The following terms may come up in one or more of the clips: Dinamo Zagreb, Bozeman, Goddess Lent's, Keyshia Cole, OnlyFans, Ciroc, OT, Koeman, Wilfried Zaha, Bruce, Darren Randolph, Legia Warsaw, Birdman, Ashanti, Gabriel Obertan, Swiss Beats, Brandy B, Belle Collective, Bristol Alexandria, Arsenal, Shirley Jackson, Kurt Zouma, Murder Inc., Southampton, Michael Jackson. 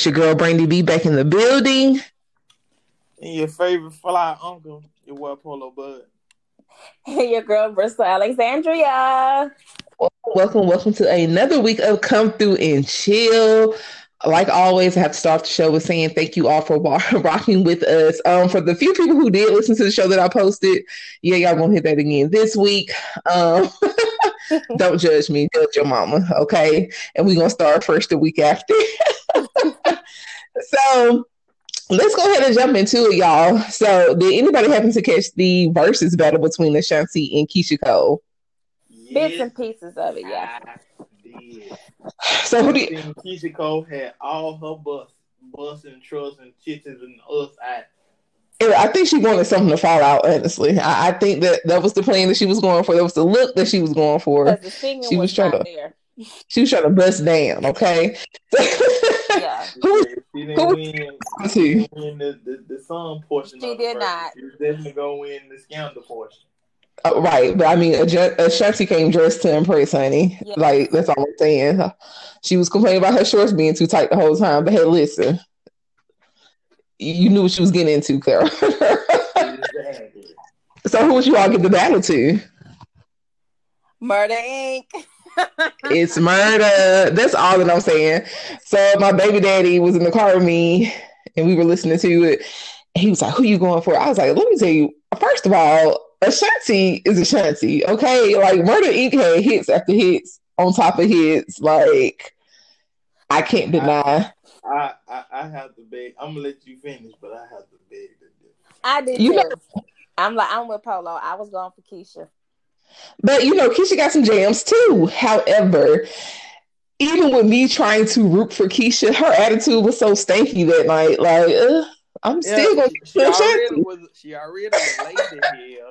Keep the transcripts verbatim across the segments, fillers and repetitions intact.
It's your girl Brandy B back in the building. And your favorite fly uncle, your wild polo bud. Hey, your girl Bristol Alexandria. Welcome, welcome to another week of Come Through and Chill. Like always, I have to start the show with saying thank you all for rocking with us. Um, for the few people who did listen to the show that I posted, yeah, y'all gonna hit that again this week. Um, don't judge me, judge your mama, okay? And we're gonna start fresh the week after. So let's go ahead and jump into it, y'all. So did anybody happen to catch the versus battle between Ashanti and Keyshia Cole? Yes, bits and pieces of it, yeah. I did. So who do you... Keyshia Cole had all her bus, bus and truss and chickens and us out. I think she wanted something to fall out, honestly. I, I think that that was the plan that she was going for. That was the look that she was going for. The she was, was trying to there. She was trying to bust down, okay? Yeah. who she didn't who win, she didn't win the, the, the song portion. She did not. She was definitely going to win the scandal portion. Oh, right, but I mean, Ashanti came dressed to impress, honey. Yeah. Like, that's all I'm saying. She was complaining about her shorts being too tight the whole time, but hey, listen. You knew what she was getting into, Clara. Exactly. So who would you all give the battle to? Murder Incorporated It's murder. That's all that I'm saying. So my baby daddy was in the car with me, and we were listening to it. And he was like, who you going for? I was like, let me tell you. First of all, Ashanti is Ashanti, okay? Like, Murder Incorporated had hits after hits on top of hits. Like, I can't deny. I, I, I have to beg. I'm going to let you finish, but I have to beg. I did, you know, I'm like, I'm with Polo. I was going for Keyshia. But, you know, Keyshia got some jams, too. However, even with me trying to root for Keyshia, her attitude was so stanky that night. Like, uh, I'm yeah, still going to Ashanti. She already related here.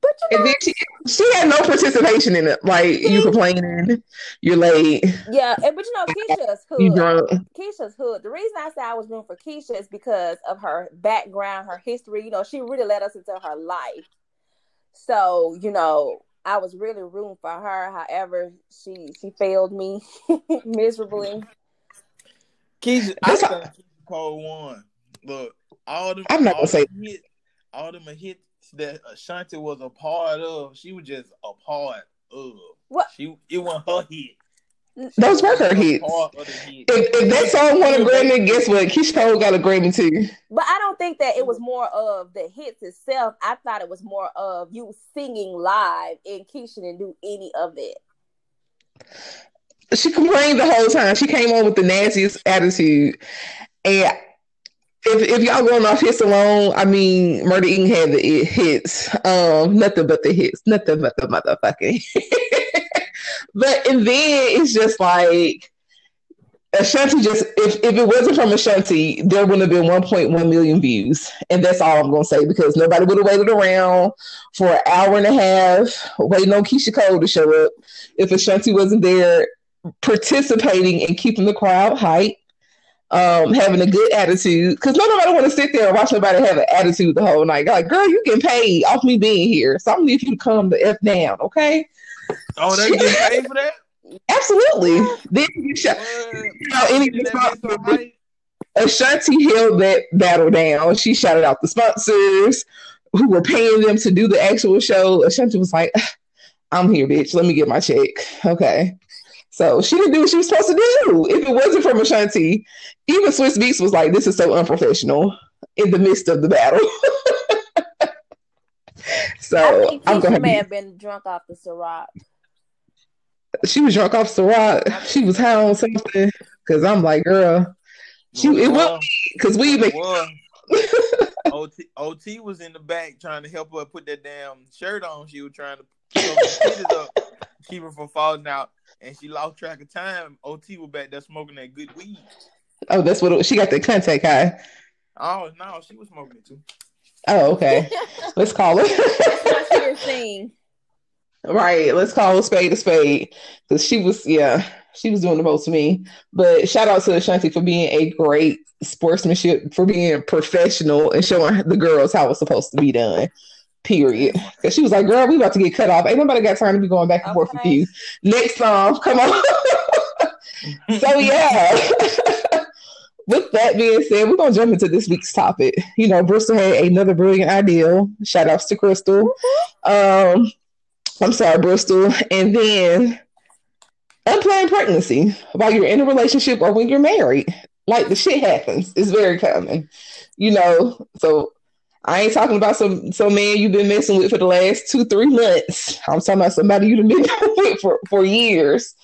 But you know, and then she, she had no participation in it. Like, you complaining, you're late. Yeah, and, but you know, Keyshia's hood. You drunk. Keyshia's hood. The reason I said I was rooting for Keyshia is because of her background, her history. You know, she really let us into her life. So, you know, I was really rooting for her. However, she she failed me miserably. Keysha, I thought Keyshia Cole won. Look, all them, I'm not all gonna them say hits, all them hits that Ashanti was a part of. She was just a part of. What? She it wasn't her hit. Those were her hits. Hit. If, if that song won a Grammy, guess what? Keyshia Cole got a Grammy too. But I don't think that it was more of the hits itself. I thought it was more of you singing live, and Keyshia didn't do any of it. She complained the whole time. She came on with the nastiest attitude. And If if y'all going off hits alone, I mean, Murder Incorporated had the it hits. Um, nothing but the hits. Nothing but the motherfucking But and then it's just like, Ashanti just, if, if it wasn't from Ashanti, there wouldn't have been one point one million views. And that's all I'm going to say, because nobody would have waited around for an hour and a half waiting on Keyshia Cole to show up if Ashanti wasn't there participating and keeping the crowd hyped. Um, having a good attitude, because nobody want to sit there and watch nobody have an attitude the whole night. Like, girl, you getting paid off me being here, so I'm gonna need you to come the F down, okay? Oh, they getting paid for that? Absolutely. Yeah. Then you shut. You know, any sponsor, Ashanti held that battle down. She shouted out the sponsors who were paying them to do the actual show. Ashanti was like, "I'm here, bitch. Let me get my check, okay?" So she didn't do what she was supposed to do. If it wasn't from Ashanti, even Swiss Beats was like, this is so unprofessional in the midst of the battle. So I think I'm going to may have been drunk off the Ciroc. She was drunk off Ciroc. She was high on something. Because I'm like, girl, she, it was because we make O T, O T was in the back trying to help her put that damn shirt on. She was trying to put it up, keep her from falling out. And she lost track of time. O T was back there smoking that good weed. Oh, that's what it was. She got the contact high. Oh, no, she was smoking it too. Oh, okay. Let's call it. That's what she was saying. Right. Let's call a spade a spade. Because she was, yeah, she was doing the most to me. But shout out to Ashanti for being a great sportsmanship, for being professional and showing the girls how it's supposed to be done. Period. Because she was like, girl, we about to get cut off. Ain't nobody got time to be going back and okay. forth with you. Next song, come on. So, yeah. that being said, we're going to jump into this week's topic. You know, Bristol had another brilliant idea. Shout outs to Crystal. Um, I'm sorry, Bristol. And then unplanned pregnancy while you're in a relationship or when you're married. Like, the shit happens. It's very common. You know, so I ain't talking about some, some man you've been messing with for the last two, three months. I'm talking about somebody you've been with for, for years.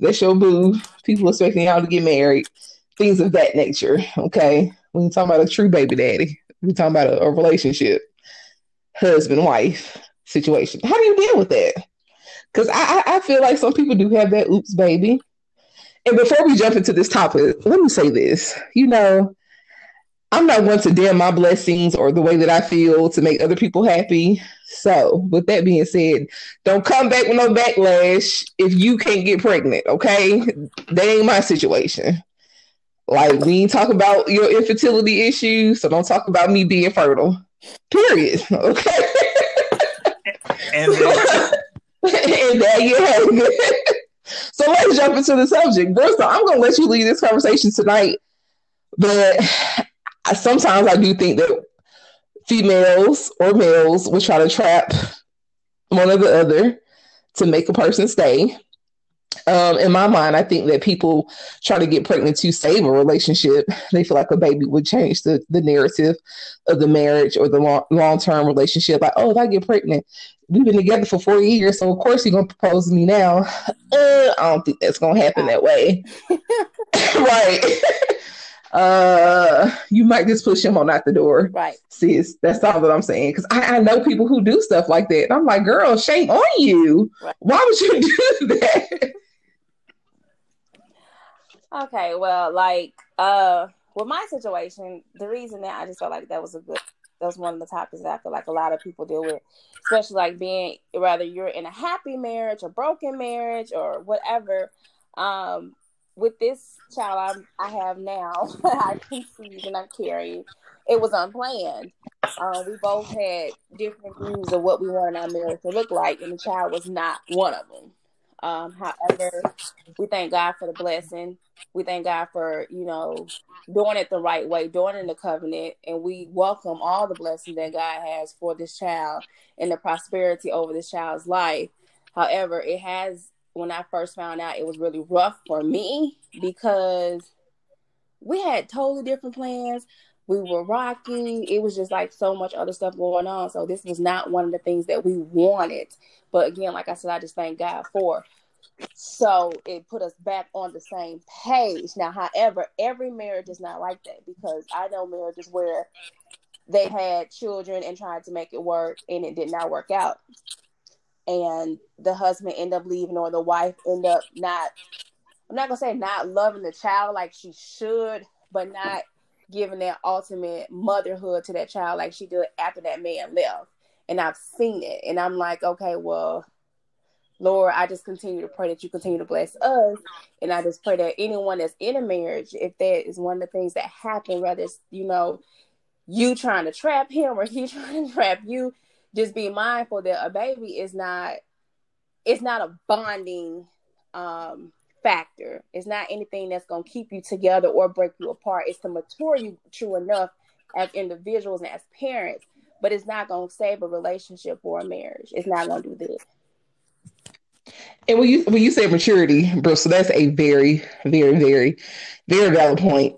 That's your boo. People expecting y'all to get married. Things of that nature, okay? When you're talking about a true baby daddy, we're talking about a, a relationship, husband-wife situation. How do you deal with that? Because I, I, I feel like some people do have that oops baby. And before we jump into this topic, let me say this. You know, I'm not one to damn my blessings or the way that I feel to make other people happy. So with that being said, don't come back with no backlash if you can't get pregnant, okay? That ain't my situation. Like, we ain't talk about your infertility issues, so don't talk about me being fertile. Period. Okay? And then, and there you have it. So let's jump into the subject. Bristol, I'm going to let you lead this conversation tonight, but I, sometimes I do think that females or males will try to trap one or the other to make a person stay. Um, in my mind, I think that people try to get pregnant to save a relationship. They feel like a baby would change the, the narrative of the marriage or the long, long-term relationship. Like, oh, if I get pregnant, we've been together for four years, so of course you're going to propose to me now. Uh, I don't think that's going to happen that way. Right. Uh, you might just push him on out the door. Right. Sis, that's all that I'm saying. Because I, I know people who do stuff like that. And I'm like, girl, shame on you. Right. Why would you do that? Okay, well, like, uh, with my situation, the reason that I just felt like that was a good, that was one of the topics that I feel like a lot of people deal with, especially like being, whether you're in a happy marriage or broken marriage or whatever. Um, with this child I, I have now, I conceived and I carried, it was unplanned. Uh, we both had different views of what we wanted our marriage to look like, and the child was not one of them. Um, however, we thank God for the blessing. We thank God for, you know, doing it the right way, doing it in the covenant, and we welcome all the blessings that God has for this child and the prosperity over this child's life. However, it has, when I first found out, it was really rough for me because we had totally different plans. We were rocky. It was just like so much other stuff going on. So this was not one of the things that we wanted. But again, like I said, I just thank God for. So it put us back on the same page. Now, however, every marriage is not like that, because I know marriages where they had children and tried to make it work and it did not work out. And the husband end up leaving, or the wife end up not, I'm not going to say not loving the child like she should, but not giving that ultimate motherhood to that child like she did after that man left. And I've seen it. And I'm like, okay, well, Lord, I just continue to pray that you continue to bless us. And I just pray that anyone that's in a marriage, if that is one of the things that happen, whether it's, you know, you trying to trap him or he trying to trap you, just be mindful that a baby is not, it's not a bonding um, factor. It's not anything that's going to keep you together or break you apart. It's to mature you true enough as individuals and as parents, but it's not going to save a relationship or a marriage. It's not going to do this. And when you, when you say maturity, Bristol, that's a very, very, very, very valid point.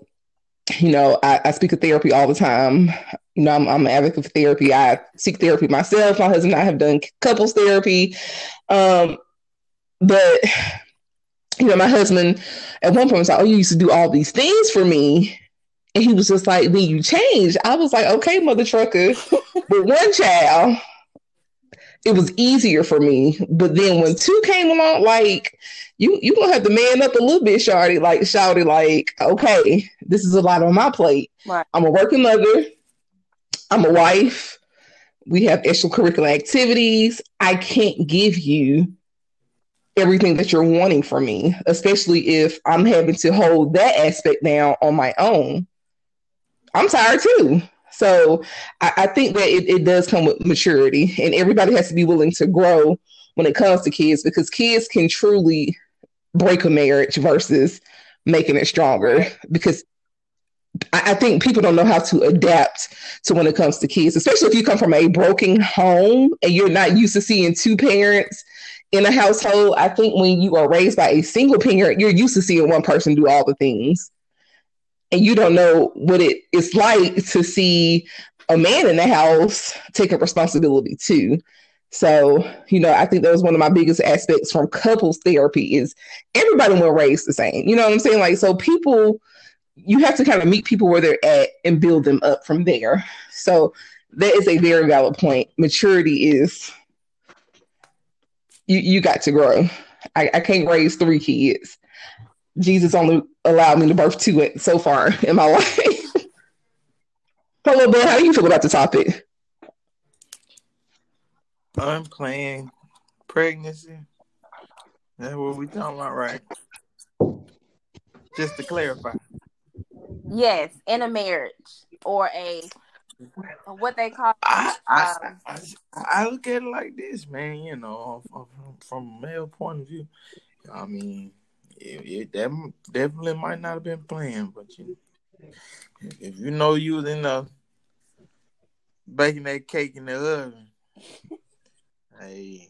You know, I, I speak of therapy all the time. You know, I'm, I'm an advocate for therapy. I seek therapy myself. My husband and I have done couples therapy. Um, but, you know, my husband at one point was like, oh, you used to do all these things for me. And he was just like, then you changed. I was like, okay, mother trucker. With one child, it was easier for me. But then when two came along, like, you you gonna have to man up a little bit, shawty. Like, shawty, like, okay, this is a lot on my plate. Right. I'm a working mother. I'm a wife. We have extracurricular activities. I can't give you everything that you're wanting from me, especially if I'm having to hold that aspect down on my own. I'm tired too. So I, I think that it, it does come with maturity, and everybody has to be willing to grow when it comes to kids, because kids can truly break a marriage versus making it stronger, because I think people don't know how to adapt to when it comes to kids, especially if you come from a broken home and you're not used to seeing two parents in a household. I think when you are raised by a single parent, you're used to seeing one person do all the things. And you don't know what it is like to see a man in the house taking responsibility too. So, you know, I think that was one of my biggest aspects from couples therapy is everybody will raise the same. You know what I'm saying? Like, so people, you have to kind of meet people where they're at and build them up from there. So that is a very valid point. Maturity is, you, you got to grow. I, I can't raise three kids. Jesus only allowed me to birth two it so far in my life. Hello, Bill. How do you feel about the topic? I'm playing pregnancy. That's what we talking about, right? Just to clarify. Yes, in a marriage or a what they call. I I, um, I, I look at it like this, man. You know, from, from a male point of view, I mean, it, it that definitely might not have been planned, but you, if you know you was in the baking that cake in the oven. Hey,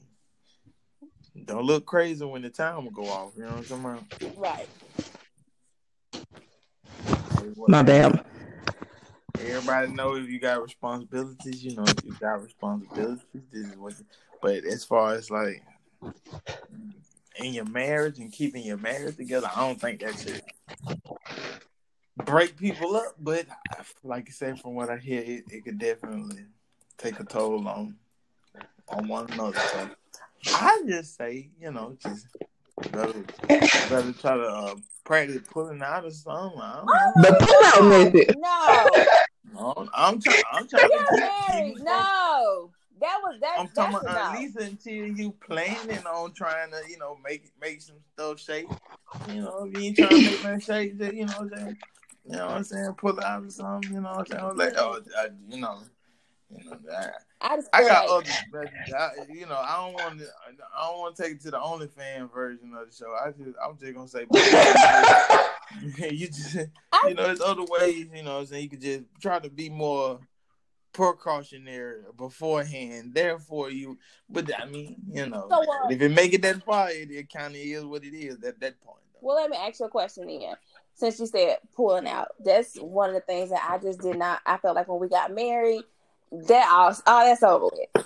don't look crazy when the timer go off. You know what I'm talking about? Right. Hey, my bad. Everybody know if you got responsibilities. You know if you got responsibilities. This is what. You, but as far as like in your marriage and keeping your marriage together, I don't think that should break people up. But like I said, from what I hear, it, it could definitely take a toll on. On one another, so I just say, you know, just better, better try to uh, practice pulling out of something. The pull out method. No, no, I'm trying. I'm trying You're to married. No, that was that. I'm talking about enough. At least until you planning on trying to, you know, make make some stuff shake. You know, if you ain't trying to make that shake, just, you know, just, you know what I'm saying, pull out of something. You know what I'm saying? I was like, oh, I, you know. You know, I, I got other, I, you know, I don't want to, I don't want to take it to the OnlyFans version of the show. I just, I'm just gonna say, you just, you know, there's other ways, you know, so you could just try to be more precautionary beforehand. Therefore, you, but I mean, you know, so, uh, if it make it that far, it, it kind of is what it is at that point. Though. Well, let me ask you a question then. Since you said pulling out, that's one of the things that I just did not. I felt like when we got married. That all, all that's over with.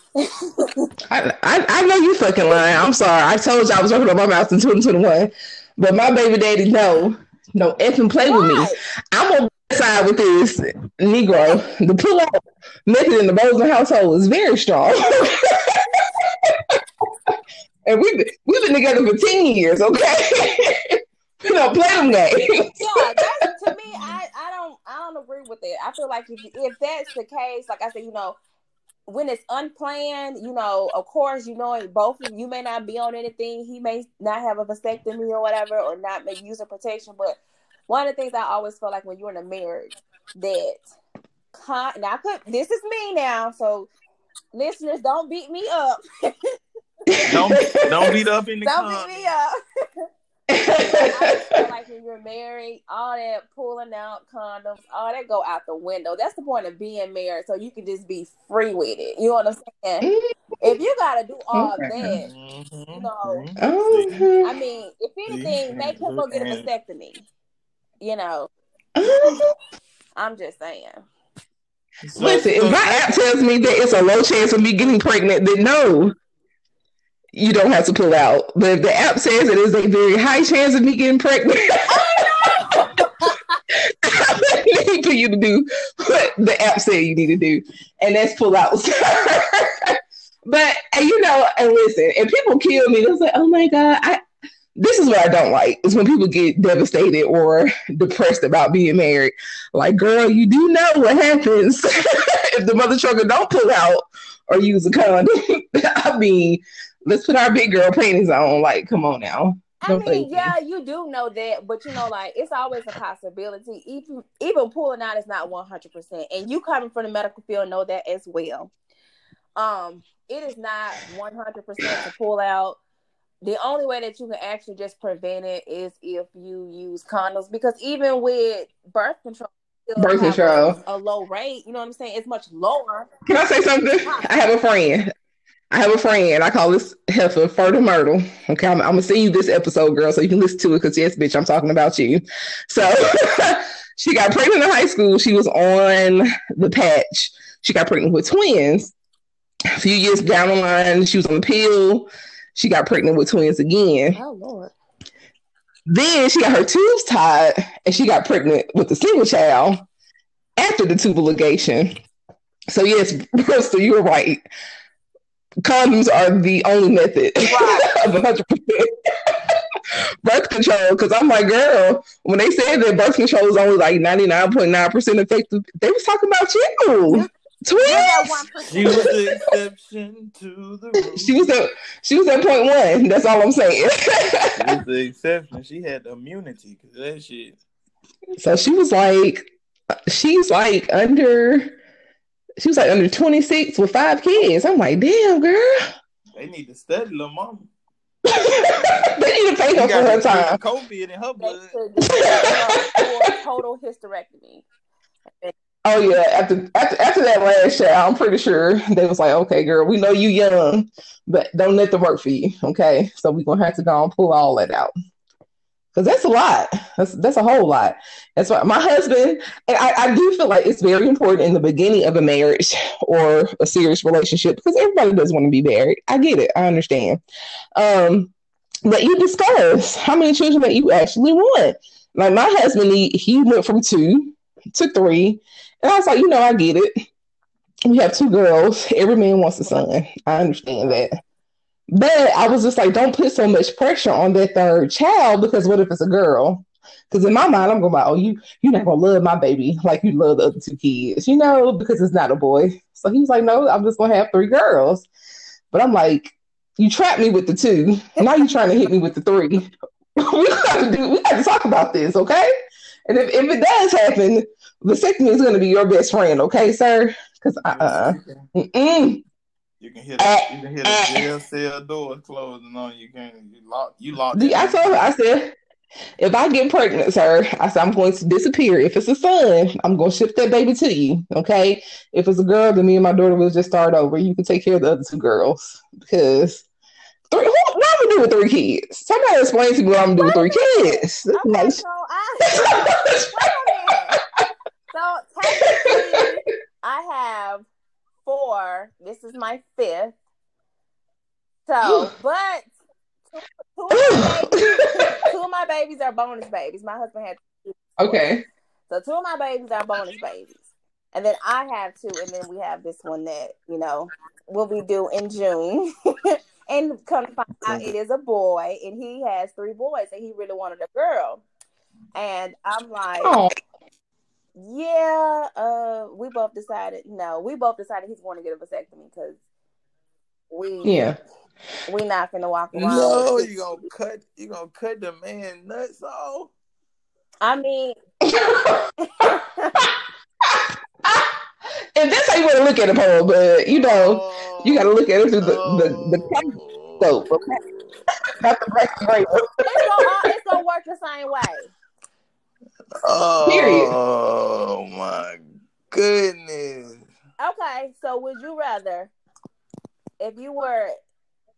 I, I I know you fucking lying. I'm sorry. I told you I was opening up my mouth in twenty twenty-one, but my baby daddy no, no effing play what? With me. I'm on the side with this Negro. The pull out method in the Bozeman household is very strong, and we've been, we've been together for ten years. Okay, you know, play them games. Yeah, that's, to me, I. I don't agree with it. I feel like if, if that's the case, like I said, you know, when it's unplanned, you know, of course, you know, both of you may not be on anything. He may not have a vasectomy or whatever, or not make use of protection. But one of the things I always feel like when you're in a marriage, that con- now I put this is me now, so listeners, don't beat me up. don't don't beat up in the don't con- beat me up. I feel like when you're married, all that pulling out condoms, all that go out the window. That's the point of being married, so you can just be free with it. You know what I'm saying? If you gotta do all that, you know, mm-hmm. I mean, if anything, make him go get a vasectomy. You know, I'm just saying. Listen, if my app tells me that it's a low chance of me getting pregnant, then no. You don't have to pull out. But if the app says it is a very high chance of me getting pregnant, oh, no! I need for you to do what the app said you need to do. And that's pull out. But, and you know, and listen, and people kill me. They're like, oh my God. I, this is what I don't like. Is when people get devastated or depressed about being married. Like, girl, you do know what happens if the mother trucker don't pull out or use a condom. I mean... Let's put our big girl panties on. Like, come on now. Don't I mean, yeah, you do know that, but you know, like, it's always a possibility. Even even pulling out is not one hundred percent, and you coming from the medical field know that as well. Um, it is not one hundred percent to pull out. The only way that you can actually just prevent it is if you use condoms, because even with birth control, versus y'all a low rate. You know what I'm saying? It's much lower. Can I say something? I have a friend. I have a friend. I call this heifer Fertile Myrtle. Okay, I'm, I'm gonna send you this episode, girl, so you can listen to it. Because yes, bitch, I'm talking about you. So she got pregnant in high school. She was on the patch. She got pregnant with twins. A few years down the line, she was on the pill. She got pregnant with twins again. Oh Lord. Then she got her tubes tied, and she got pregnant with a single child after the tubal ligation. So yes, Bristol, you were right. Condoms are the only method of one hundred percent birth control. Because I'm like, girl, when they said that birth control is only like ninety-nine point nine percent effective, they was talking about you. Twins. She was the exception to the rule. She was at she was at point one. That's all I'm saying. She was the exception. She had immunity because that shit. So she was like, she's like under. She was like under twenty-six with five kids. I'm like, damn, girl. They need to study little mama. They need to pay her for her time. COVID in her blood. For total hysterectomy. Oh yeah, after, after after that last child, I'm pretty sure they was like, okay, girl, we know you young, but don't let the work for you, okay? So we're gonna have to go and pull all that out. Because that's a lot. That's that's a whole lot. That's why my husband, and I, I do feel like it's very important in the beginning of a marriage or a serious relationship, because everybody does want to be married. I get it, I understand. Um, but you discuss how many children that you actually want. Like my husband, he, he went from two to three. And I was like, you know, I get it. We have two girls. Every man wants a son. I understand that. But I was just like, don't put so much pressure on that third child, because what if it's a girl? Because in my mind, I'm going like, oh, you, you're not going to love my baby like you love the other two kids, you know, because it's not a boy. So he was like, no, I'm just going to have three girls. But I'm like, you trapped me with the two. And now you're trying to hit me with the three. we got to do, we got to talk about this, okay? And if, if it does happen, vasectomy is going to be your best friend, okay, sir? Because uh, uh-uh. mm you can hear the, uh, you can hear the jail uh, cell door closing on you. Can you lock? You lock. I told her, I said, if I get pregnant, sir, I said I'm going to disappear. If it's a son, I'm going to ship that baby to you, okay? If it's a girl, then me and my daughter will just start over. You can take care of the other two girls because three. Who, what I'm gonna do with three kids? Somebody explain to me what I'm gonna do with three kids. Okay, like, so I. So technically, I have four. This is my fifth. So, but two, two, of my babies, two of my babies are bonus babies. My husband had two. Okay. So two of my babies are bonus babies, and then I have two, and then we have this one that you know will be due in June. And come to find out, it is a boy, and he has three boys, and he really wanted a girl. And I'm like. Oh. Yeah, uh, we both decided. No, we both decided he's going to get a vasectomy because we yeah we not gonna walk around. No, you gonna cut you gonna cut the man nuts off. I mean, and that's how you want to look at a poll, but you know oh, you got to look at it through the oh. the the, the soap. Not the black and gray. It's gonna it's gonna work the same way. Oh, period. Oh my goodness. Okay, so would you rather, if you were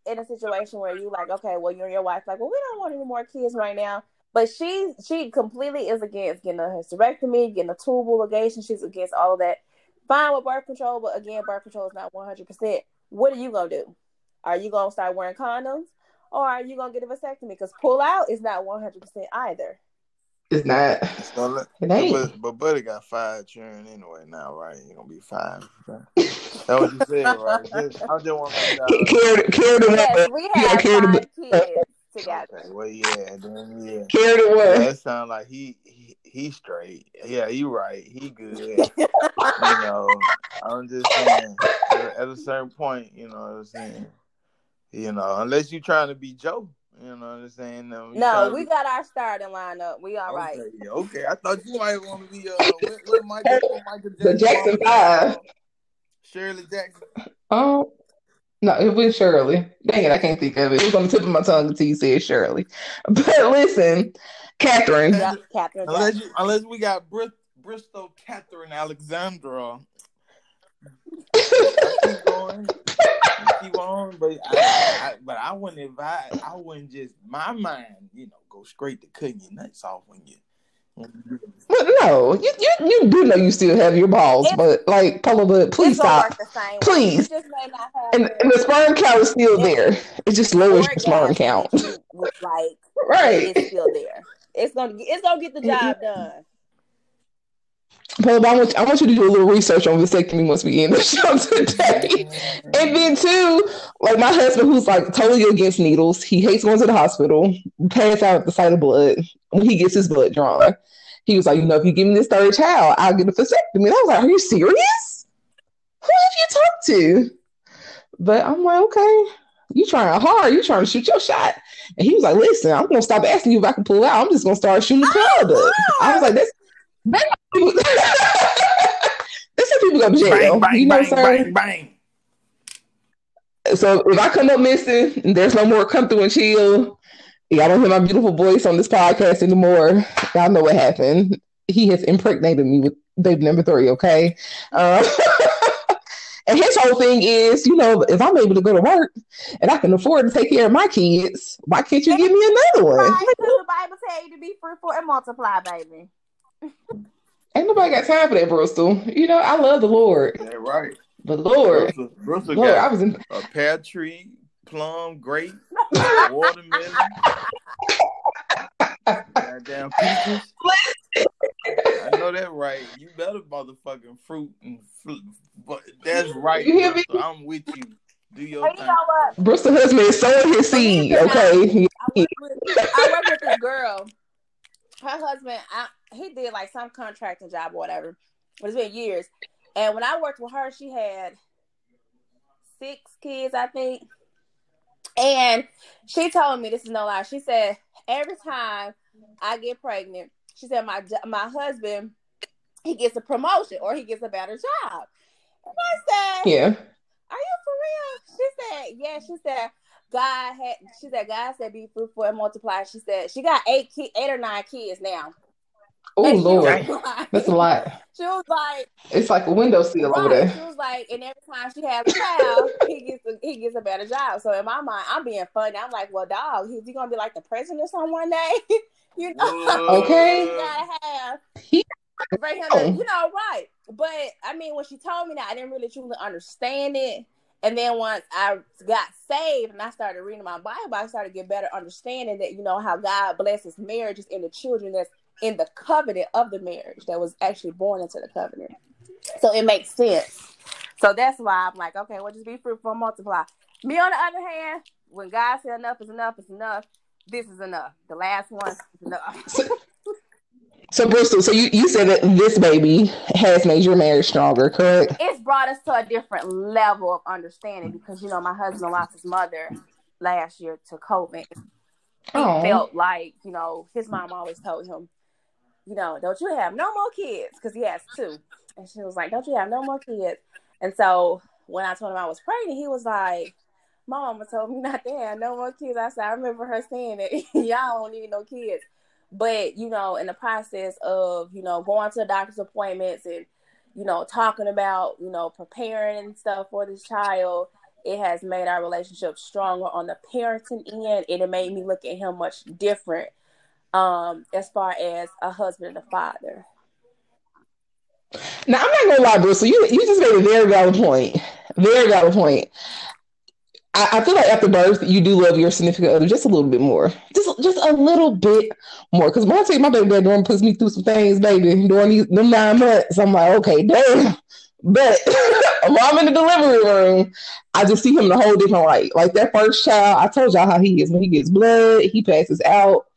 in a situation where you like, okay, well, you and your wife's like, well, we don't want any more kids right now, but she she completely is against getting a hysterectomy, getting a tubal ligation, she's against all of that. Fine with birth control, but again, birth control is not one hundred percent. What are you gonna do? Are you gonna start wearing condoms, or are you gonna get a vasectomy? Because pull out is not one hundred percent either. It's not. It's not like, it ain't. But, but Buddy got five children anyway now, right? He's going to be five. That's what you said, right? Just, I just want to carry the one. We have yeah, five kids together. Okay, well, yeah. Then, yeah. Carry the one. Yeah, that sounds like he, he he straight. Yeah, you right. He good. You know, I'm just saying, at a certain point, you know what I'm saying? You know, unless you're trying to be Joe. You know what I'm saying? No, no we be... got our starting lineup. We all okay, right. Okay, I thought you might want to be uh, with, with Michael, Michael Jackson. The Jackson Five. Shirley Jackson. Oh, no, it was Shirley. Dang it, I can't think of it. It was on the tip of my tongue until you said Shirley. But listen, Catherine. Yeah, Catherine. Unless, you, unless we got Bristol Bristol Catherine Alexandra. I keep going, I keep on, but I, I, but I wouldn't advise. I wouldn't just my mind, you know, go straight to cutting your nuts off when you. But no, you, you you do know you still have your balls, it's, but like probably please stop, please. Just may not have and, and the sperm count is still it's, there. It just lowers the sperm count. With like right, it's still there. It's gonna it's gonna get the job done. Paula, I want, I want you to do a little research on vasectomy once we end the show today. And then, too, like my husband, who's like totally against needles, he hates going to the hospital, pass out at the sight of blood. When he gets his blood drawn, he was like, you know, if you give me this third child, I'll get a vasectomy. And I was like, are you serious? Who have you talked to? But I'm like, okay, you trying hard, you trying to shoot your shot. And he was like, listen, I'm going to stop asking you if I can pull out. I'm just going to start shooting the club oh, up. I was like, that's. That's how people go to jail. Bang, bang, you know what I'm saying? Bang, bang, bang. So if I come up missing and there's no more come through and chill, y'all don't hear my beautiful voice on this podcast anymore. Y'all know what happened. He has impregnated me with baby number three, okay? Uh, and his whole thing is, you know, if I'm able to go to work and I can afford to take care of my kids, why can't you give me another one? Right, the Bible tells you to be fruitful and multiply, baby. Ain't nobody got time for that, Bristol. You know, I love the Lord. Yeah, right. But Lord, Bristol, Bristol Lord, got I was in a pear tree, plum, grape, watermelon, goddamn peaches. I know that right. You better motherfucking fruit and fruit. But that's right. You hear me? I'm with you. Do your hey, thing. You know what? Bristol husband is sowing his seed. Okay. I work with, I work with a girl. Her husband, I, he did like some contracting job or whatever, but it's been years. And when I worked with her, she had six kids, I think. And she told me, this is no lie, she said, every time I get pregnant, she said, my my husband, he gets a promotion or he gets a better job. And I said, yeah. Are you for real? She said, yeah. She said, God had, she said, God said, be fruitful and multiply. She said, she got eight ki- eight or nine kids now. Oh, Lord. Like, that's a lot. She was like, it's like a window seal right, over there. She was like, and every time she has a child, he gets a, he gets a better job. So in my mind, I'm being funny. I'm like, well, dog, is he going to be like the president or something one day? You know? Okay. You got to have. He- Bring him oh. to, you know, right. But, I mean, when she told me that, I didn't really truly understand it. And then once I got saved and I started reading my Bible, I started to get better understanding that, you know, how God blesses marriages and the children that's in the covenant of the marriage that was actually born into the covenant. So it makes sense. So that's why I'm like, okay, well, just be fruitful and multiply. Me, on the other hand, when God said enough is enough, it's enough. This is enough. The last one is enough. So, Bristol, so you, you said that this baby has made your marriage stronger, correct? It's brought us to a different level of understanding because, you know, my husband lost his mother last year to COVID. He Aww. Felt like, you know, his mom always told him, you know, don't you have no more kids? Because he has two. And she was like, don't you have no more kids? And so when I told him I was pregnant, he was like, my mama told me not to have no more kids. I said, I remember her saying that y'all don't need no kids. But, you know, in the process of, you know, going to doctor's appointments and, you know, talking about, you know, preparing and stuff for this child, it has made our relationship stronger on the parenting end. And it made me look at him much different um, as far as a husband and a father. Now, I'm not going to lie, Bruce. So you, you just made a very valid point. Very valid point. I feel like after birth, you do love your significant other just a little bit more. Just just a little bit more. Because when I take my baby dad during puts me through some things, baby, during these them nine months, I'm like, okay, damn. But while I'm in the delivery room, I just see him in a whole different light. Like that first child, I told y'all how he is. When he gets blood, he passes out.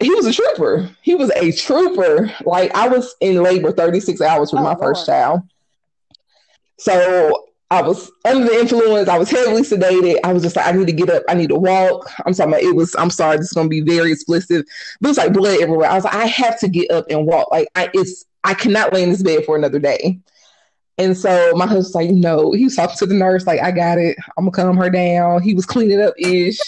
He was a trooper. He was a trooper. Like, I was in labor thirty-six hours with oh, my Lord. first child. So... I was under the influence. I was heavily sedated. I was just like, I need to get up. I need to walk. I'm sorry. It was, I'm sorry. This is going to be very explicit, but it's like blood everywhere. I was like, I have to get up and walk. Like I, it's, I cannot lay in this bed for another day. And so my husband's like, no, he was talking to the nurse. Like, I got it. I'm gonna calm her down. He was cleaning up ish.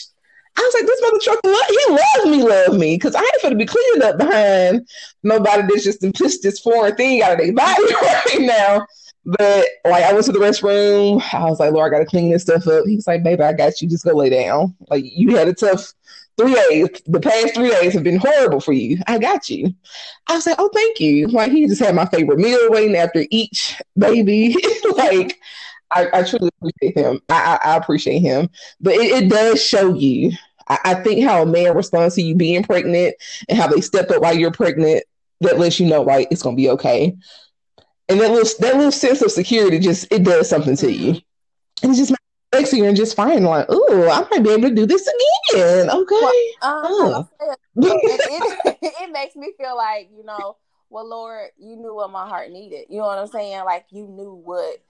I was like, this mother trucker, he loved me, loved me, because I ain't finna be cleaning up behind nobody that's just pushed this foreign thing out of their body right now. But like, I went to the restroom. I was like, Lord, I gotta clean this stuff up. He was like, baby, I got you. Just go lay down. Like, you had a tough three days. The past three days have been horrible for you. I got you. I was like, oh, thank you. Like, he just had my favorite meal waiting after each baby. Like, I, I truly appreciate him. I, I, I appreciate him. But it, it does show you, I, I think, how a man responds to you being pregnant and how they step up while you're pregnant. That lets you know, like, it's gonna be okay. And that little that little sense of security, just, it does something to you. And it's just my next year and just finding, like, oh, I might be able to do this again. Okay. Well, um, oh. it, it, it makes me feel like, you know, well, Lord, you knew what my heart needed. You know what I'm saying? Like, you knew what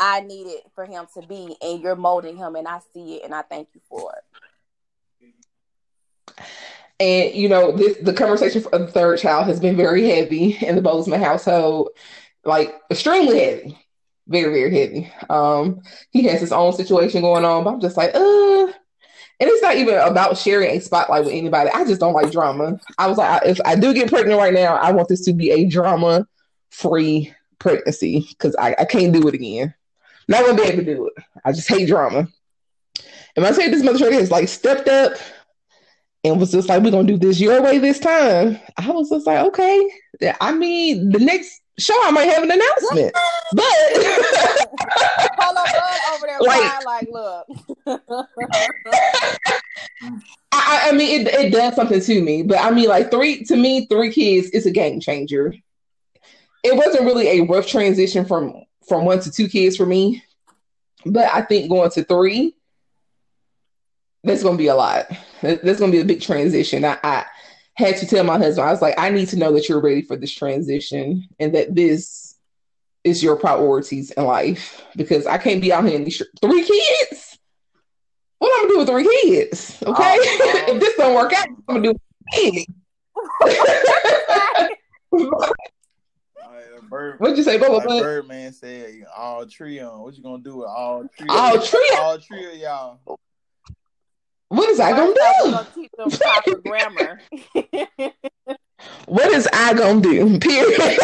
I needed for him to be, and you're molding him, and I see it, and I thank you for it. And, you know, this, the conversation for the third child has been very heavy in the Bozeman household. Like, extremely heavy. Very, very heavy. Um, he has his own situation going on, but I'm just like, uh. And it's not even about sharing a spotlight with anybody. I just don't like drama. I was like, I, if I do get pregnant right now, I want this to be a drama-free pregnancy, because I, I can't do it again. Not going to be able to do it. I just hate drama. And I say this mother trucker has, like, stepped up and was just like, we're going to do this your way this time. I was just like, okay. I mean, the next show I might have an announcement. But over there, like, like, look. I, I mean, it, it does something to me. But I mean, like, three, to me, three kids is a game changer. It wasn't really a rough transition from, from one to two kids for me. But I think going to three, that's going to be a lot. That's going to be a big transition. I, I had to tell my husband, I was like, I need to know that you're ready for this transition and that this is your priorities in life, because I can't be out here in these sh- three kids. What am I going to do with three kids? Okay. Oh, if this don't work out, I'm going to do it. Bird, What'd you say, Bobo? Like Birdman said, all three on. What you going to do with all three? All three? All three of y'all. What is I gonna do? Gonna teach them proper grammar. What is I gonna do? Period.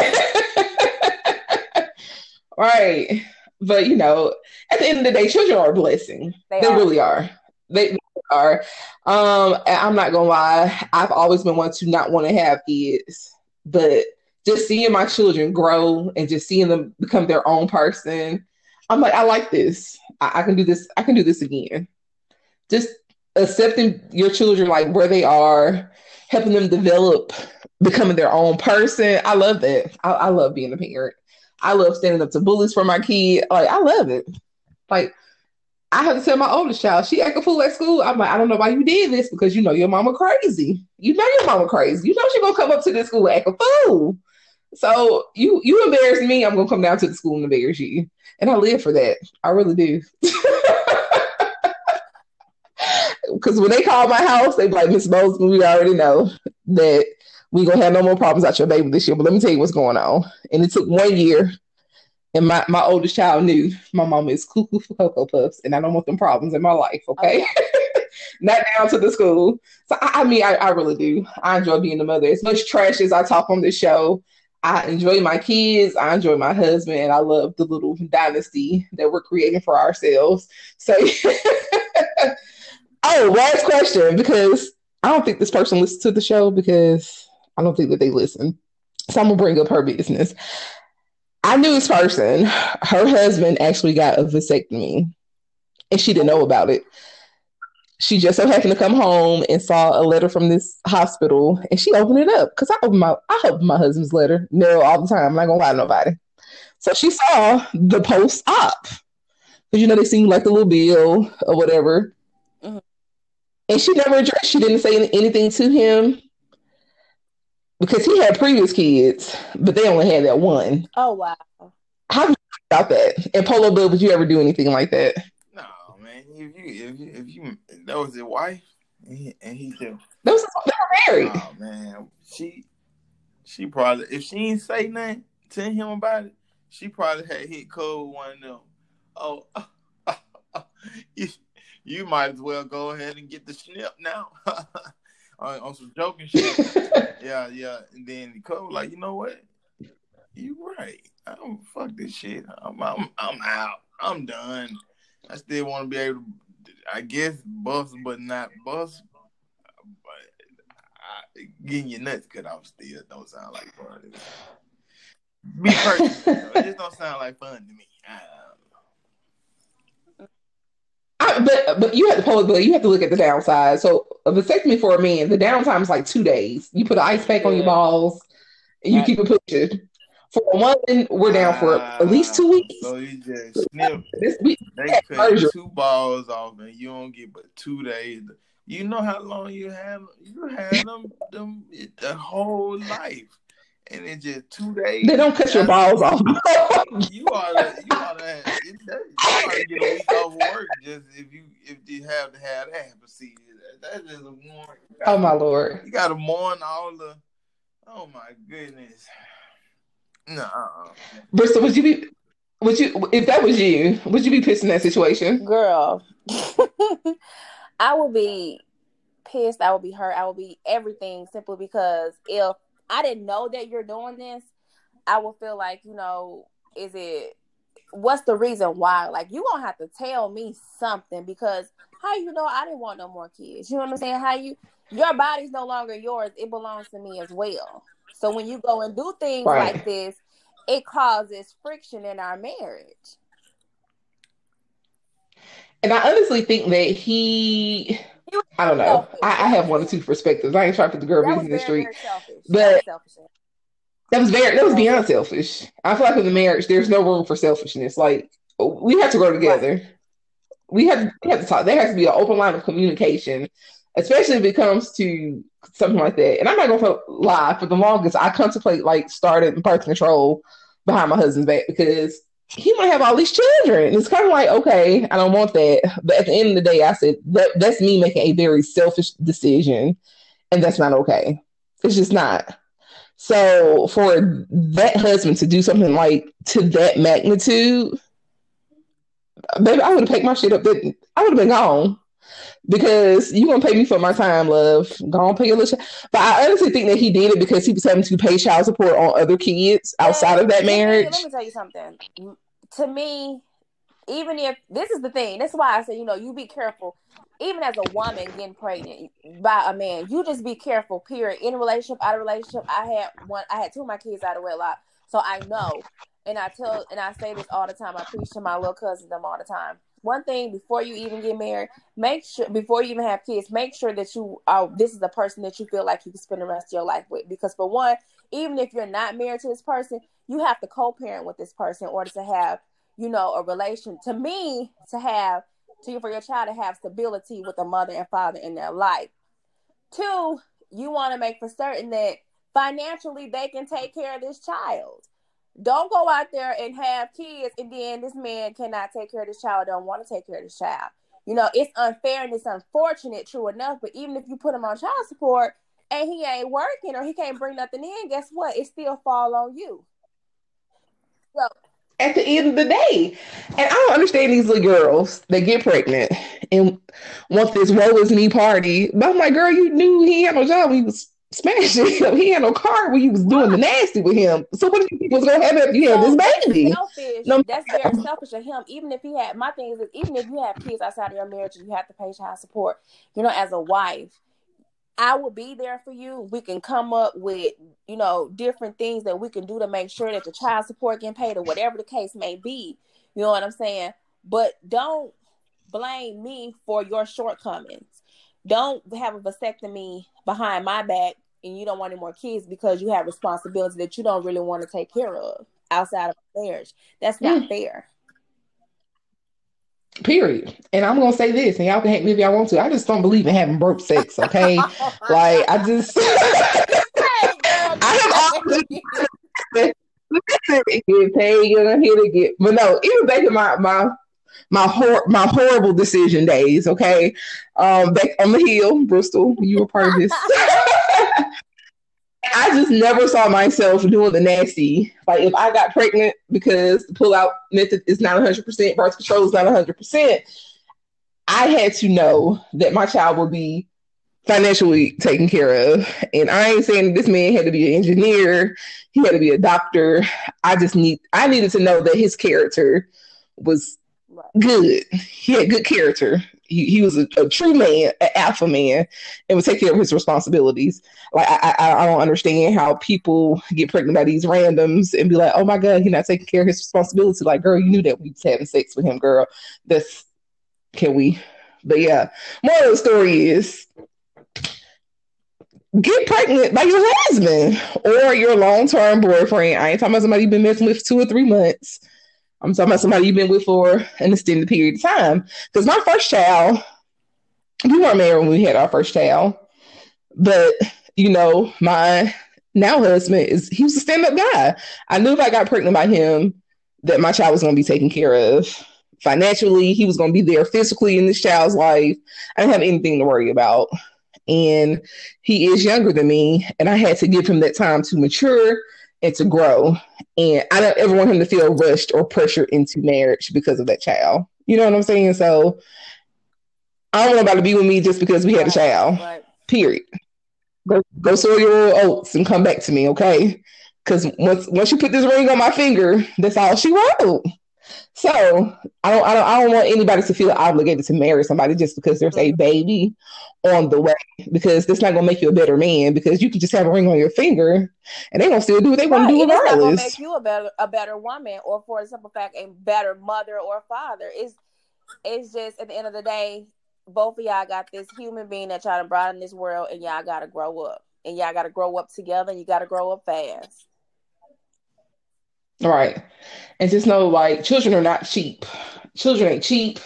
All right, but you know, at the end of the day, children are a blessing. They, they are. really are. They are. Um, I'm not gonna lie. I've always been one to not want to have kids, but just seeing my children grow and just seeing them become their own person, I'm like, I like this. I, I can do this. I can do this again. Just accepting your children, like, where they are, helping them develop, becoming their own person. I love that. I, I love being a parent. I love standing up to bullies for my kid. Like, I love it. Like, I have to tell my oldest child, she act a fool at school. I'm like, I don't know why you did this, because you know your mama crazy. You know your mama crazy. You know she gonna come up to this school and act a fool. So you you embarrass me, I'm gonna come down to the school and embarrass you. And I live for that. I really do. Because when they call my house, they be like, Miss Bozeman, we already know that we gonna have no more problems out your baby this year. But let me tell you what's going on. And it took one year, and my, my oldest child knew my mama is cuckoo for Cocoa Puffs, and I don't want them problems in my life, okay? okay. Not down to the school. So, I, I mean, I, I really do. I enjoy being a mother. As much trash as I talk on this show, I enjoy my kids, I enjoy my husband, and I love the little dynasty that we're creating for ourselves. So... Oh, last question, because I don't think this person listens to the show, because I don't think that they listen. So I'm going to bring up her business. I knew this person. Her husband actually got a vasectomy, and she didn't know about it. She just so happened to come home and saw a letter from this hospital, and she opened it up, because I open my I open my husband's letter mail all the time. I'm not going to lie to nobody. So she saw the post-op, because, you know, they seem like the little bill or whatever. Mm-hmm. And she never addressed, she didn't say anything to him, because he had previous kids, but they only had that one. Oh, wow. How do you think about that? And Polo Bill, would you ever do anything like that? No, man. If you, if you, if you that was his wife, and he, and he too. They were married. Oh, man. She, she probably, if she ain't say nothing to him about it, she probably had hit cold one of them. Oh, oh, oh, oh. You, you might as well go ahead and get the snip now. on, on some joking shit. yeah, yeah. And then Cole like, you know what? You right. I don't fuck this shit. I'm, I'm, I'm out. I'm done. I still want to be able to, I guess, bust, but not bust. But I, getting your nuts cut off still don't sound like fun. Be perfect. It just don't sound like fun to me. I, I, but but you have to probably you have to look at the downside. So a vasectomy for a man, the downtime is like two days. You put an ice pack on your balls, and you I, keep it pushing. For a woman, we're down for uh, at least two weeks. So you just snip. This week, they cut two balls off, and you don't get but two days. You know how long you have you have them them the whole life, and it's just two days. They don't cut your balls off. You ought to you ought to you ought to get a week off work just if you if you have to have that happen. See, that's just a mourn. Oh my Lord! You got to mourn all the. Oh my goodness. No, uh-uh. Bristol, would you be? Would you? If that was you, would you be pissed in that situation, girl? I would be pissed. I would be hurt. I would be everything. Simply because if I didn't know that you're doing this, I would feel like, you know, is it? What's the reason why? Like, you gonna have to tell me something, because how you know I didn't want no more kids? You know what I'm saying? How you? Your body's no longer yours. It belongs to me as well. So when you go and do things right. like this, it causes friction in our marriage. And I honestly think that he, I don't know. I, I have one or two perspectives. I ain't trying to put the girl in the street. But that was very, that was beyond selfish. I feel like in the marriage, there's no room for selfishness. Like, we have to grow together. Right. We have to, we have to talk. There has to be an open line of communication, especially if it comes to something like that. And I'm not going to lie, for the longest, I contemplate, like, starting birth control behind my husband's back, because he might have all these children. And it's kind of like, okay, I don't want that. But at the end of the day, I said, that, that's me making a very selfish decision, and that's not okay. It's just not. So for that husband to do something like to that magnitude, baby, I would have picked my shit up. That I would have been gone. Because you gonna pay me for my time, love. Go on, pay your little. Ch- but I honestly think that he did it because he was having to pay child support on other kids outside and, of that marriage. Let me tell you something. To me, even if this is the thing, that's why I say, you know, you be careful. Even as a woman getting pregnant by a man, you just be careful. Period. In a relationship, out of relationship, I had one. I had two of my kids out of wedlock, so I know. And I tell, and I say this all the time. I preach to my little cousins them all the time. One thing, before you even get married, make sure, before you even have kids, make sure that you are, this is a person that you feel like you can spend the rest of your life with. Because for one, even if you're not married to this person, you have to co-parent with this person in order to have, you know, a relation. To me, to have, to for your child to have stability with a mother and father in their life. Two, you want to make for certain that financially they can take care of this child. Don't go out there and have kids, and then this man cannot take care of this child, don't want to take care of this child. You know, it's unfair and it's unfortunate, true enough, but even if you put him on child support and he ain't working or he can't bring nothing in, guess what? It still fall on you. So, at the end of the day, and I don't understand these little girls that get pregnant and want this woe is me party. But I'm like, girl, you knew he had no job when he was smashing him. He had no car when you was doing the nasty with him. So what do you think was gonna happen if you so had this baby? Selfish. No, that's very selfish of him. Even if he had, my thing is, even if you have kids outside of your marriage, you have to pay child support. You know, as a wife, I will be there for you. We can come up with, you know, different things that we can do to make sure that the child support getting paid or whatever the case may be. You know what I'm saying? But don't blame me for your shortcomings. Don't have a vasectomy behind my back and you don't want any more kids because you have responsibilities that you don't really want to take care of outside of marriage. That's not mm. fair. Period. And I'm going to say this, and y'all can hate me if y'all want to. I just don't believe in having broke sex, okay? Like, I just... I have all... Get paid, you're going to hear to get... But no, even back in my... my My hor- my horrible decision days, okay? Um, back on the hill, Bristol, you were part of this. I just never saw myself doing the nasty. Like, if I got pregnant, because the pull-out method is not one hundred percent, birth control is not one hundred percent, I had to know that my child would be financially taken care of. And I ain't saying this man had to be an engineer. He had to be a doctor. I just need, I needed to know that his character was good. He had good character. He, he was a, a true man, an alpha man, and would take care of his responsibilities. Like, I, I, I don't understand how people get pregnant by these randoms and be like, oh my God, he's not taking care of his responsibility. Like, girl, you knew that we was having sex with him, girl. That's, can we? But yeah, moral of the story is, get pregnant by your husband or your long-term boyfriend. I ain't talking about somebody you've been messing with two or three months. I'm talking about somebody you've been with for an extended period of time. Because my first child, we weren't married when we had our first child. But, you know, my now husband, is he was a stand-up guy. I knew if I got pregnant by him that my child was going to be taken care of financially. He was going to be there physically in this child's life. I didn't have anything to worry about. And he is younger than me, and I had to give him that time to mature and to grow. And I don't ever want him to feel rushed or pressured into marriage because of that child. You know what I'm saying? So I don't want nobody to be with me just because we had a child. Right. Period. Go, go sow your oats and come back to me, okay? Because once once you put this ring on my finger, that's all she wrote. So I don't, I don't, I don't want anybody to feel obligated to marry somebody just because there's a baby on the way, because that's not gonna make you a better man. Because you can just have a ring on your finger, and they gonna still do what they right. want to do regardless. It's not gonna make you a better, a better woman, or for the simple fact, a better mother or father. It's, it's just at the end of the day, both of y'all got this human being that y'all brought in this world, and y'all gotta grow up, and y'all gotta grow up together, and you gotta grow up fast. All right. And just know, like, children are not cheap. Children ain't cheap.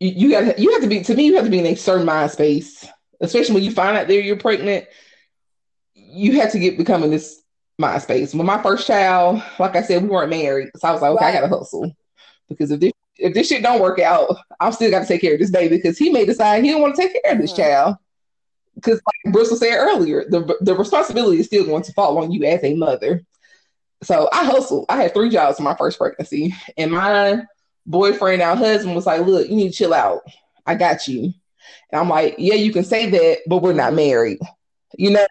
You, you got you have to be, to me, you have to be in a certain mind space, especially when you find out that you're pregnant. You have to get become in this mind space. When my first child, like I said, we weren't married. So I was like, okay, right. I got to hustle. Because if this, if this shit don't work out, I've still got to take care of this baby, because he may decide he don't want to take care of this mm-hmm. child. Because like Bristol said earlier, the the responsibility is still going to fall on you as a mother. So I hustled. I had three jobs in my first pregnancy. And my boyfriend, our husband, was like, look, you need to chill out. I got you. And I'm like, yeah, you can say that, but we're not married. You know,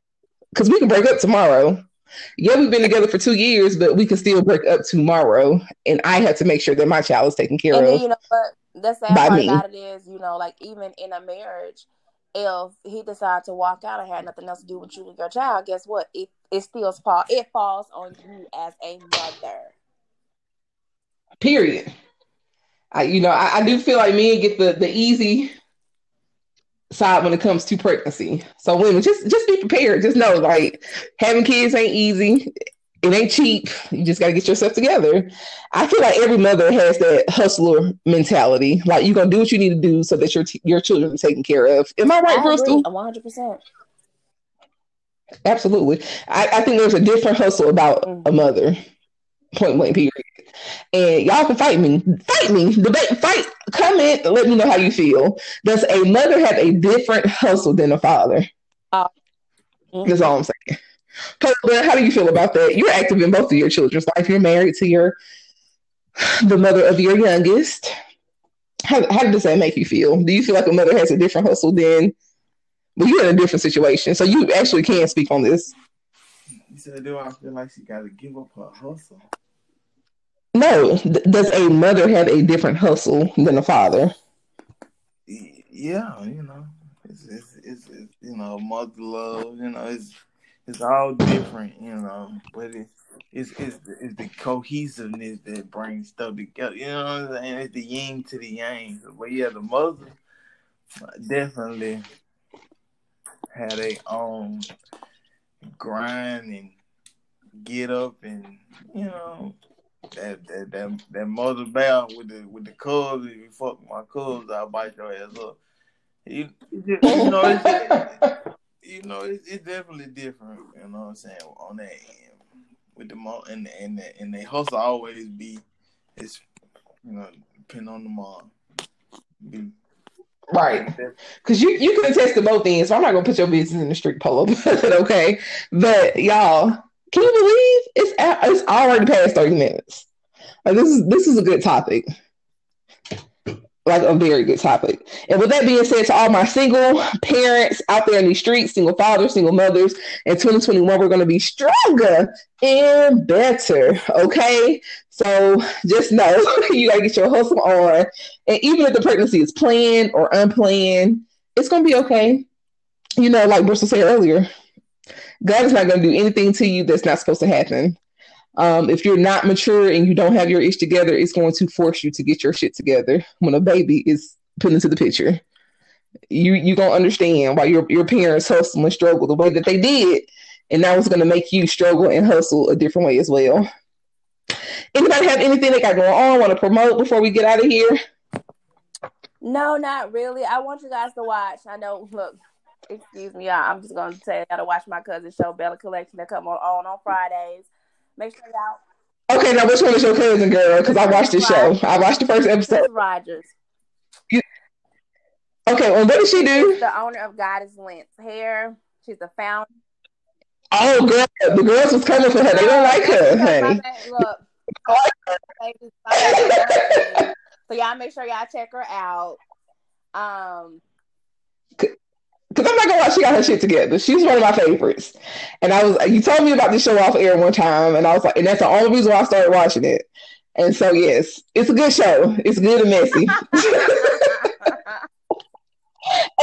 because we can break up tomorrow. Yeah, we've been together for two years, but we can still break up tomorrow. And I have to make sure that my child is taken care and of. And you know what? The sad part about it is, you know, like even in a marriage, if he decided to walk out and had nothing else to do with you and your child, guess what? It it still fall it falls on you as a mother. Period. I, you know, I, I do feel like men get the, the easy side when it comes to pregnancy. So women, just just be prepared. Just know, like, having kids ain't easy. It ain't cheap. You just got to get yourself together. I feel like every mother has that hustler mentality. Like, you're going to do what you need to do so that your t- your children are taken care of. Am I right, I Bristol? I agree, one hundred percent. Absolutely. I, I think there's a different hustle about mm-hmm. a mother. Point blank, period. And y'all can fight me. Fight me. Debate. Fight. Comment. Let me know how you feel. Does a mother have a different hustle than a father? Uh, mm-hmm. That's all I'm saying. How do you feel about that? You're active in both of your children's life. You're married to your the mother of your youngest. How, how does that make you feel? Do you feel like a mother has a different hustle than? Well, you're in a different situation, so you actually can speak on this. You said, "Do I feel like she got to give up her hustle?" No. Th- does a mother have a different hustle than a father? Yeah, you know, it's it's, it's, it's you know, mother love. You know, it's. It's all different, you know, but it's it's it's, it's the cohesiveness that brings stuff together. You know what I'm saying? It's the yin to the yang. But yeah, the mother definitely had their own grind and get up, and you know that that that, that mother bound with the with the cubs. If you fuck my cubs, I'll bite your ass up. You, you know. It's, You know, it's, it's definitely different. You know what I'm saying? On that end, with the mom and the, and the, and they hustle always be, it's you know, depending on the mom. Be, right, because you you can attest to both ends. So I'm not gonna put your business in the street polo, but okay. But y'all, can you believe it's it's already past thirty minutes? Like, this is this is a good topic. like a very good topic. And with that being said, to all my single parents out there in the streets, single fathers, single mothers, in twenty twenty-one, we're going to be stronger and better. Okay. So just know you got to get your hustle on. And even if the pregnancy is planned or unplanned, it's going to be okay. You know, like Bristol said earlier, God is not going to do anything to you that's not supposed to happen. Um, if you're not mature and you don't have your ish together, it's going to force you to get your shit together when a baby is put into the picture. You you gonna understand why your your parents hustle and struggle the way that they did, and now it's gonna make you struggle and hustle a different way as well. Anybody have anything they got going on, want to promote before we get out of here? No, not really. I want you guys to watch. I know. Look, excuse me, y'all. I'm just gonna say I gotta watch my cousin's show, Belle Collective, that come on on, on Fridays. Make sure y'all. Okay, now which one is your cousin, girl? Because I watched this show. I watched the first episode. Miz Rogers. You... Okay, well, what did she do? She's the owner of Goddess Lent's hair. She's the founder. Oh, girl, the girls was coming for her. They don't like her, honey. Look. So y'all make sure y'all check her out. Um. Because I'm not going to lie, she got her shit together. She's one of my favorites. And I was, you told me about this show off air one time, and I was like, and that's the only reason why I started watching it. And so, yes, it's a good show. It's good and messy. And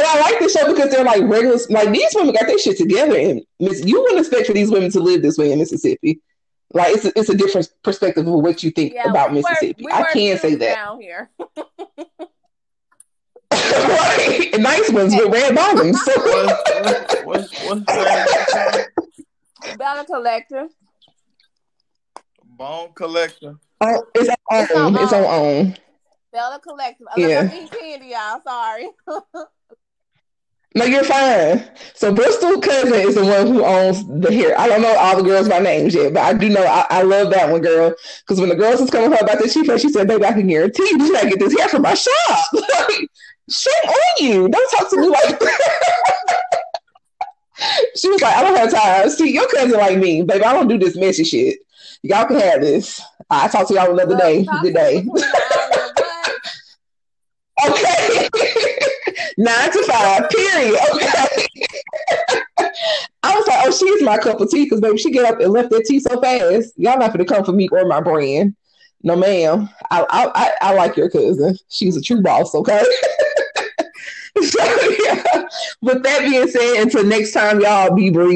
I like this show because they're like regular, like these women got their shit together. And miss, you wouldn't expect for these women to live this way in Mississippi. Like, it's a, it's a different perspective of what you think yeah, about we Mississippi. Were, we I can say that. Down here. Right. Nice ones with red bottoms. what's, what's, what's that? Bone Collector. Bone Collector. Oh, it's on it's own. On it's on own. Bone Collector. Oh, yeah. Look, I'm eating candy, y'all. Sorry. No, you're fine. So Bristol cousin is the one who owns the hair. I don't know all the girls by names yet, but I do know I, I love that one, girl. Because when the girls was coming her about this, she she said, "Baby, I can guarantee you, you gotta get this hair from my shop." Shame on you. Don't talk to me like that. She was like, I don't have time. See, your cousin like me. Baby, I don't do this messy shit. Y'all can have this. I talk to y'all another well, day. Good day. Okay. Nine to five, period. Okay. I was like, oh, she's my cup of tea because, baby, she get up and left that tea so fast. Y'all not finna come for me or my brand. No, ma'am. I, I, I like your cousin. She's a true boss, okay? So, yeah. With that being said, until next time, y'all, be breezy.